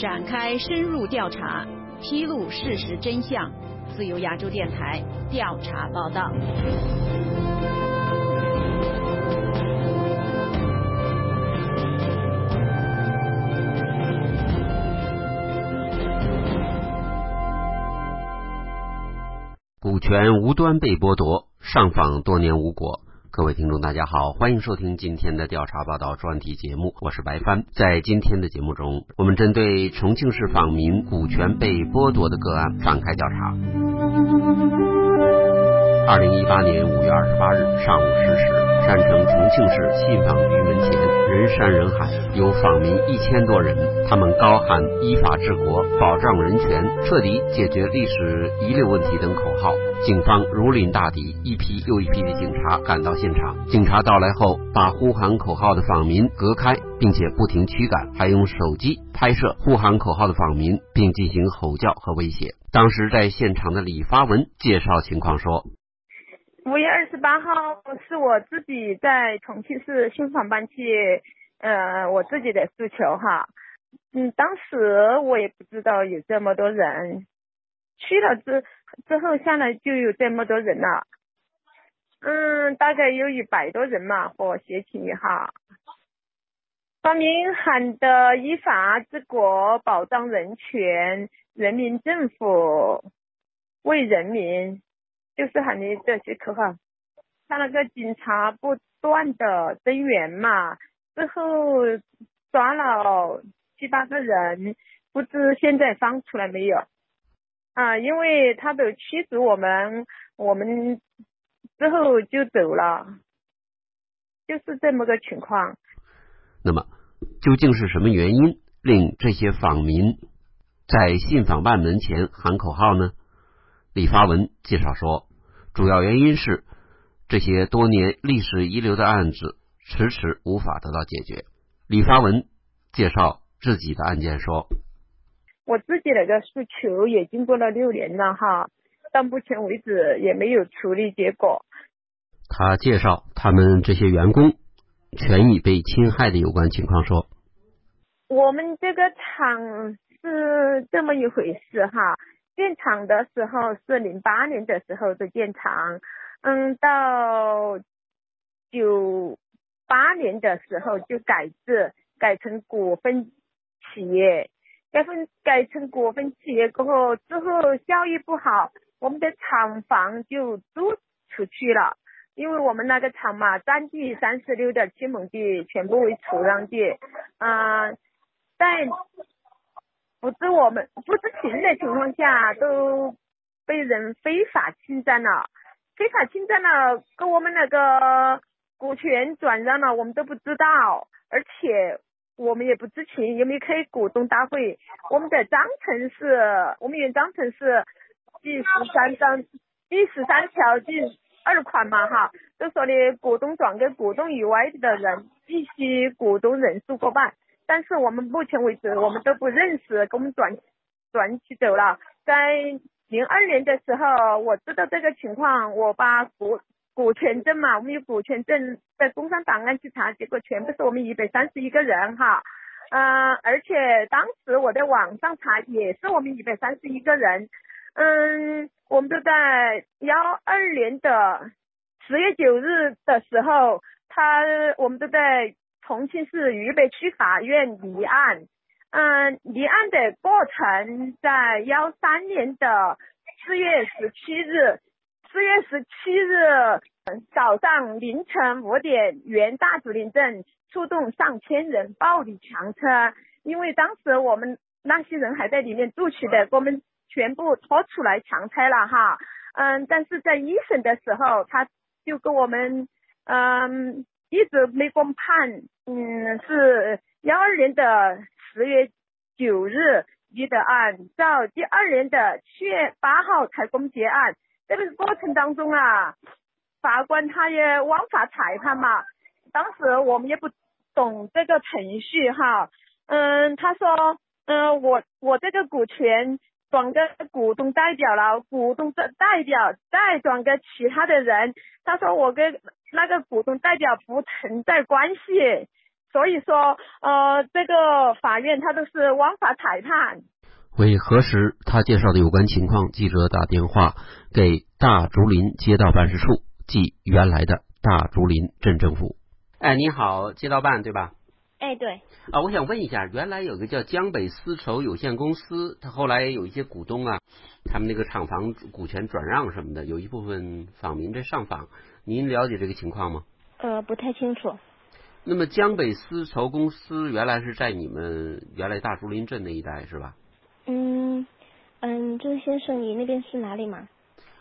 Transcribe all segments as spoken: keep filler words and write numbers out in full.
展开深入调查，披露事实真相。自由亚洲电台调查报道。股权无端被剥夺，上访多年无果。各位听众大家好，欢迎收听今天的调查报道专题节目，我是白帆。在今天的节目中，我们针对重庆市访民股权被剥夺的个案展开调查。二零一八年五月二十八日上午十时，山城重庆市信访局门前人山人海，有访民一千多人，他们高喊依法治国、保障人权、彻底解决历史遗留问题等口号。警方如临大敌，一批又一批的警察赶到现场。警察到来后，把呼喊口号的访民隔开，并且不停驱赶，还用手机拍摄呼喊口号的访民，并进行吼叫和威胁。当时在现场的李发文介绍情况说：五月二十八号是我自己在重庆市信访办去，呃，我自己的诉求哈。嗯，当时我也不知道有这么多人。去了之之后下来就有这么多人了，嗯，大概有一百多人嘛，和协情哈。访民喊的依法治国、保障人权、人民政府、为人民，就是喊的这些口号。他那个警察不断的增援嘛，之后抓了七八个人，不知现在放出来没有。啊，因为他都驱逐我们，我们之后就走了，就是这么个情况。那么，究竟是什么原因令这些访民在信访办门前喊口号呢？李发文介绍说，主要原因是这些多年历史遗留的案子迟迟无法得到解决。李发文介绍自己的案件说。我自己那个诉求也经过了六年了哈，到目前为止也没有处理结果。他介绍他们这些员工权益被侵害的有关情况说：我们这个厂是这么一回事哈，建厂的时候是零八年的时候的建厂，嗯，到九八年的时候就改制，改成股份企业。改分改成股份企业过后，之后效益不好，我们的厂房就租出去了。因为我们那个厂嘛，占地三十六点七亩地，全部为土壤地。嗯、呃，在不知我们不知情的情况下，都被人非法侵占了。非法侵占了，跟我们那个股权转让了，我们都不知道，而且。我们也不知情，也没开股东大会。我们的章程是，我们原章程是第十三章第十三条第二款嘛哈，都说的股东转给股东以外的人必须股东人数过半。但是我们目前为止，我们都不认识，给我们转转起走了。在零二年的时候，我知道这个情况，我把股。股权证嘛，我们有股权证，在工商档案去查，结果全部是我们一百三十一个人哈，嗯、呃，而且当时我在网上查也是我们一百三十一个人，嗯，我们都在幺二年的十月九日的时候，他我们都在重庆市渝北区法院离案，嗯，离案的过程在幺三年的四月十七日。四月十七日早上凌晨五点，原大竹林镇出动上千人暴力强拆，因为当时我们那些人还在里面住起的，我们全部拖出来强拆了哈。嗯，但是在一审的时候，他就跟我们嗯一直没公判，嗯是幺二年的十月九日立的案，到第二年的七月八号才公结案。这个过程当中啊，法官他也枉法裁判嘛，当时我们也不懂这个程序哈，嗯，他说，嗯，我我这个股权转给股东代表了，股东的代表再转给其他的人，他说我跟那个股东代表不存在关系，所以说呃，这个法院它都是枉法裁判。为核实他介绍的有关情况，记者打电话给大竹林街道办事处，即原来的大竹林镇政府。哎，你好，街道办对吧？哎，对啊，我想问一下，原来有个叫江北丝绸有限公司，它后来有一些股东啊，他们那个厂房股权转让什么的，有一部分访民这上访，您了解这个情况吗？呃，不太清楚。那么江北丝绸公司原来是在你们原来大竹林镇那一带是吧？嗯嗯，周先生，你那边是哪里吗？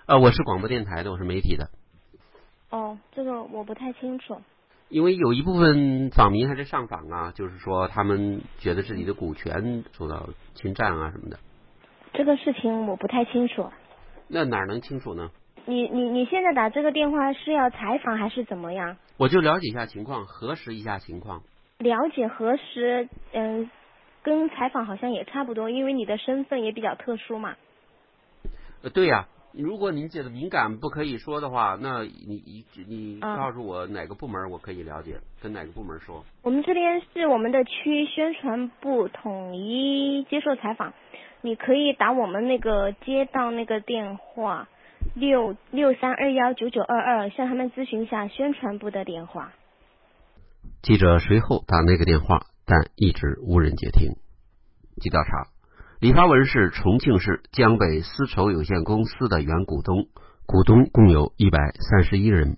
呃，我是广播电台的，我是媒体的。哦，这个我不太清楚。因为有一部分访民还是上访啊，就是说他们觉得自己的股权受到侵占啊什么的。这个事情我不太清楚。那哪能清楚呢？你你你现在打这个电话是要采访还是怎么样？我就了解一下情况，核实一下情况。了解核实，嗯、呃，跟采访好像也差不多，因为你的身份也比较特殊嘛。呃，对呀、啊。如果您觉得敏感不可以说的话，那你你你告诉我哪个部门我可以了解，跟哪个部门说。我们这边是我们的区宣传部统一接受采访，你可以打我们那个街道那个电话六六三二幺九九二二，向他们咨询一下宣传部的电话。记者随后打那个电话，但一直无人接听。据调查，李发文是重庆市江北丝绸有限公司的原股东，股东共有一百三十一人，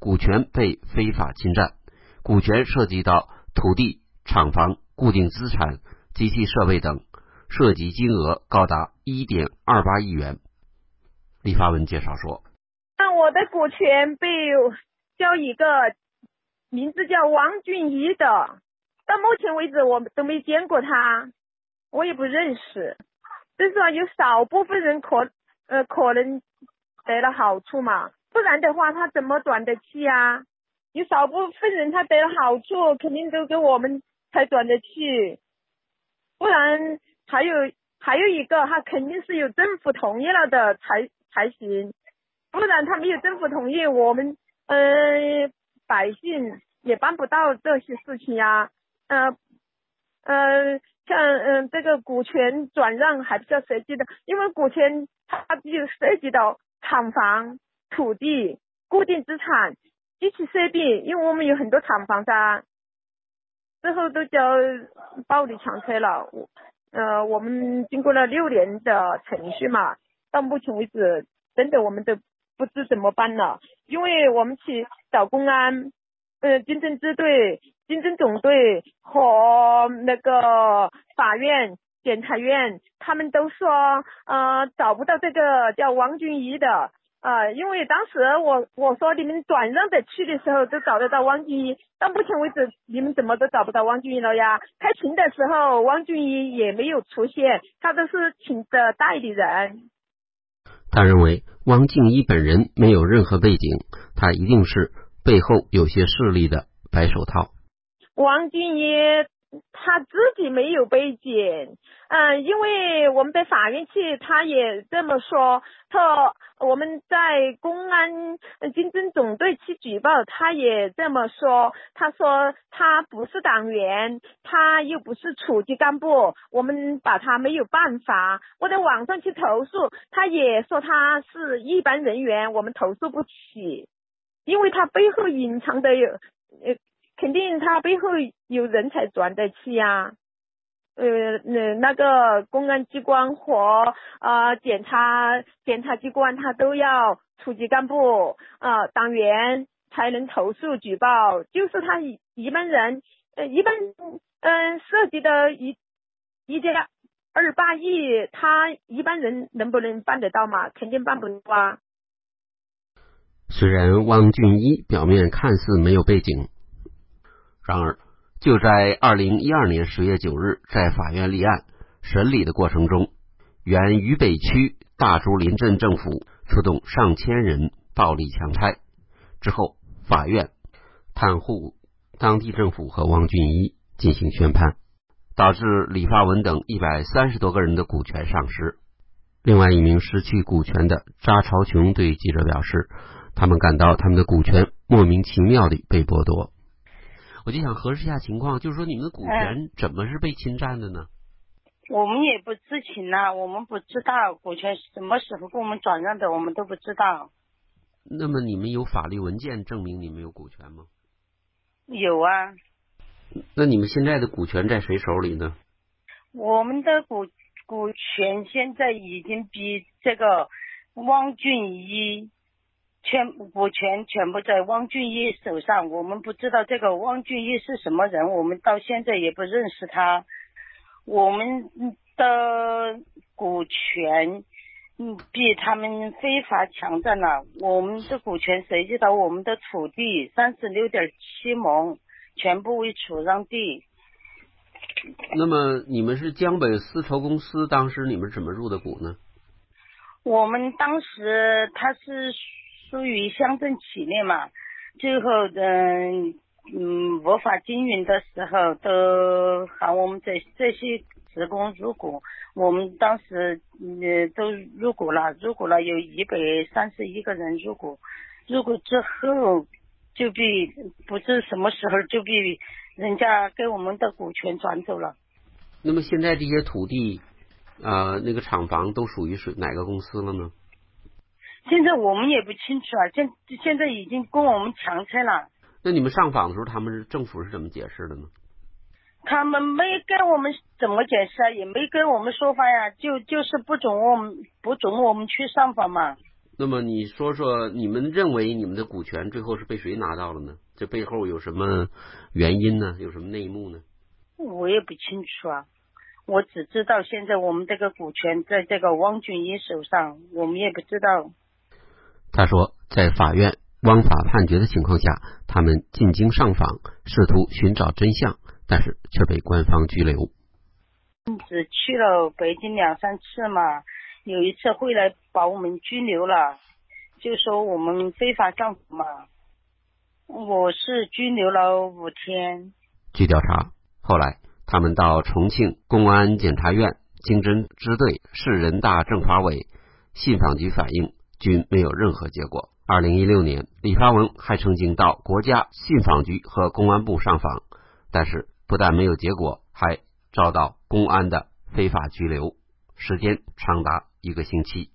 股权被非法侵占，股权涉及到土地、厂房、固定资产、机器设备等，涉及金额高达 一点二八 亿元。李发文介绍说，那我的股权被交一个名字叫王俊怡的，到目前为止我都没见过他，我也不认识，就是说有少部分人可呃可能得了好处嘛，不然的话他怎么转得去啊？有少部分人他得了好处，肯定都给我们才转得去，不然还有还有一个他肯定是有政府同意了的才才行，不然他没有政府同意，我们呃百姓也办不到这些事情呀、啊，呃呃。像嗯，这个股权转让还比较涉及的，因为股权它就涉及到厂房、土地、固定资产、机器设备，因为我们有很多厂房噻，之后都叫暴力强拆了。我呃，我们经过了六年的程序嘛，到目前为止，真的我们都不知怎么办了，因为我们去找公安，呃，军政支队。经侦总队和那个法院、检察院，他们都说，呃，找不到这个叫王俊怡的，呃，因为当时我我说你们转让的去的时候都找得到王俊怡，到目前为止你们怎么都找不到王俊怡了呀？开庭的时候王俊怡也没有出现，他都是请的代理人。他认为王俊怡本人没有任何背景，他一定是背后有些势力的白手套。王俊怡他自己没有背景，嗯，因为我们在法院去，他也这么说，他我们在公安经侦总队去举报，他也这么说，他说他不是党员，他又不是处级干部，我们把他没有办法。我在网上去投诉，他也说他是一般人员，我们投诉不起，因为他背后隐藏的有呃。肯定他背后有人才转得去呀、啊，呃，那那个公安机关和啊、呃、检察检察机关，他都要处级干部啊、呃、党员才能投诉举报，就是他一般人，呃一般嗯、呃、涉及的一一点二八亿，他一般人能不能办得到嘛？肯定办不到啊。虽然汪俊一表面看似没有背景。然而，就在二零一二年十月九日，在法院立案审理的过程中，原渝北区大竹林镇政府出动上千人暴力强拆，之后法院袒护当地政府和汪俊一进行宣判，导致李发文等一百三十多个人的股权丧失。另外一名失去股权的查朝雄对记者表示，他们感到他们的股权莫名其妙地被剥夺。我就想核实一下情况，就是说你们的股权怎么是被侵占的呢？嗯，我们也不知情啊，我们不知道股权什么时候给我们转让的，我们都不知道。那么你们有法律文件证明你们有股权吗？有啊。那你们现在的股权在谁手里呢？我们的股股权现在已经比这个汪俊一全股权全部在汪俊一手上，我们不知道这个汪俊一是什么人，我们到现在也不认识他。我们的股权被他们非法强占了，我们的股权涉及到我们的土地三十六点七亩，全部为处让地。那么你们是江北丝绸公司，当时你们怎么入的股呢？我们当时它是属于乡镇企业嘛，最后嗯。嗯，无法经营的时候都喊我们这这些职工入股，我们当时呃都入股了，入股了有一百三十一个人入股，入股之后就被不知什么时候就被人家给我们的股权转走了。那么现在这些土地啊、呃，那个厂房都属于是哪个公司了呢？现在我们也不清楚啊，现现在已经供我们强拆了。那你们上访的时候，他们是政府是怎么解释的呢？他们没跟我们怎么解释啊，也没跟我们说法呀，就就是不准我们不准我们去上访嘛。那么你说说，你们认为你们的股权最后是被谁拿到了呢？这背后有什么原因呢？有什么内幕呢？我也不清楚啊，我只知道现在我们这个股权在这个汪俊一手上，我们也不知道。他说，在法院汪法判决的情况下，他们进京上访，试图寻找真相，但是却被官方拘留。只去了北京两三次嘛，有一次回来把我们拘留了，就说我们非法上访嘛。我是拘留了五天。据调查，后来他们到重庆公安检察院、经侦支队、市人大政法委、信访局反映，均没有任何结果。二零一六年，李发文还曾经到国家信访局和公安部上访，但是不但没有结果，还遭到公安的非法拘留，时间长达一个星期。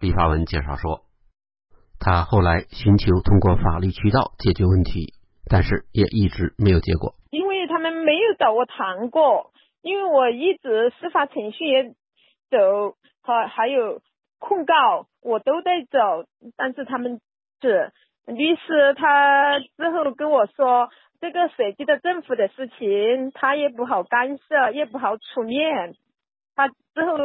李发文介绍说，他后来寻求通过法律渠道解决问题，但是也一直没有结果。因为他们没有找我谈过，因为我一直司法程序也走，还还有控告我都在走，但是他们。是律师他之后跟我说，这个涉及到政府的事情，他也不好干涉，也不好出面。他之后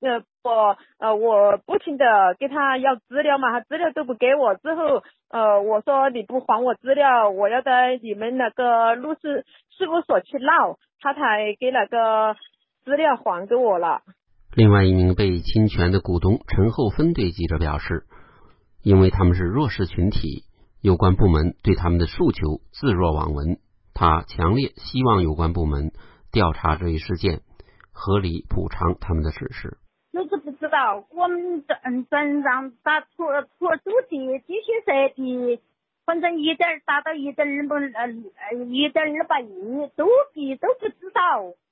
呃我呃我不停的给他要资料嘛，他资料都不给我。之后呃我说你不还我资料，我要在你们那个律师事务所去闹，他才给那个资料还给我了。另外一名被侵权的股东陈厚芬对记者表示，因为他们是弱势群体，有关部门对他们的诉求置若罔闻，他强烈希望有关部门调查这一事件，合理补偿他们的损失。那是不知道，我们整整让把土土土地、地区设备反正一点达到一点二不呃一点二八亿都比都不知道，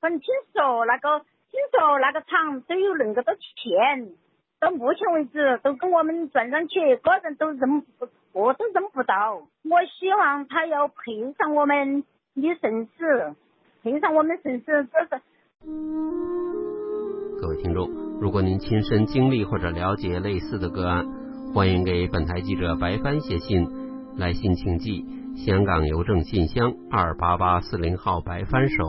反正听说那个听说那个厂都有恁个多钱。到目前为止都跟我们转让去，个人都认不，我都认不到。我希望他要赔偿我们的损失，赔偿我们损失。这是。各位听众，如果您亲身经历或者了解类似的个案，欢迎给本台记者白帆写信，来信请寄香港邮政信箱二八八四零号白帆手。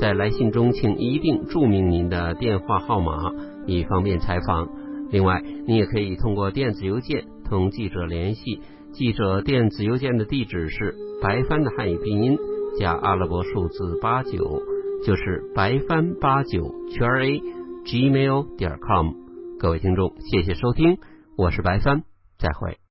在来信中，请一定注明您的电话号码，以方便采访。另外，你也可以通过电子邮件同记者联系，记者电子邮件的地址是白帆的汉语拼音加阿拉伯数字八九，就是白帆八九圈 a gmail 点 com。各位听众，谢谢收听，我是白帆，再会。